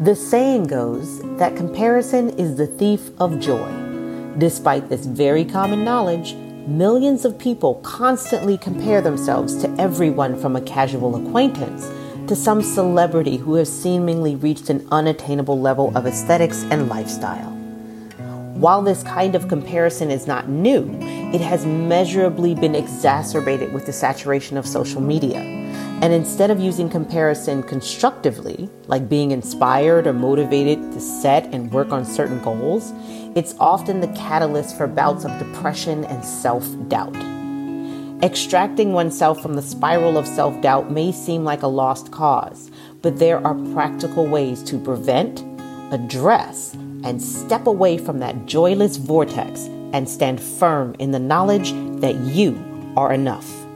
The saying goes that comparison is the thief of joy. Despite this very common knowledge, millions of people constantly compare themselves to everyone from a casual acquaintance to some celebrity who has seemingly reached an unattainable level of aesthetics and lifestyle. While this kind of comparison is not new, it has measurably been exacerbated with the saturation of social media. And instead of using comparison constructively, like being inspired or motivated to set and work on certain goals, it's often the catalyst for bouts of depression and self-doubt. Extracting oneself from the spiral of self-doubt may seem like a lost cause, but there are practical ways to prevent, address, and step away from that joyless vortex and stand firm in the knowledge that you are enough.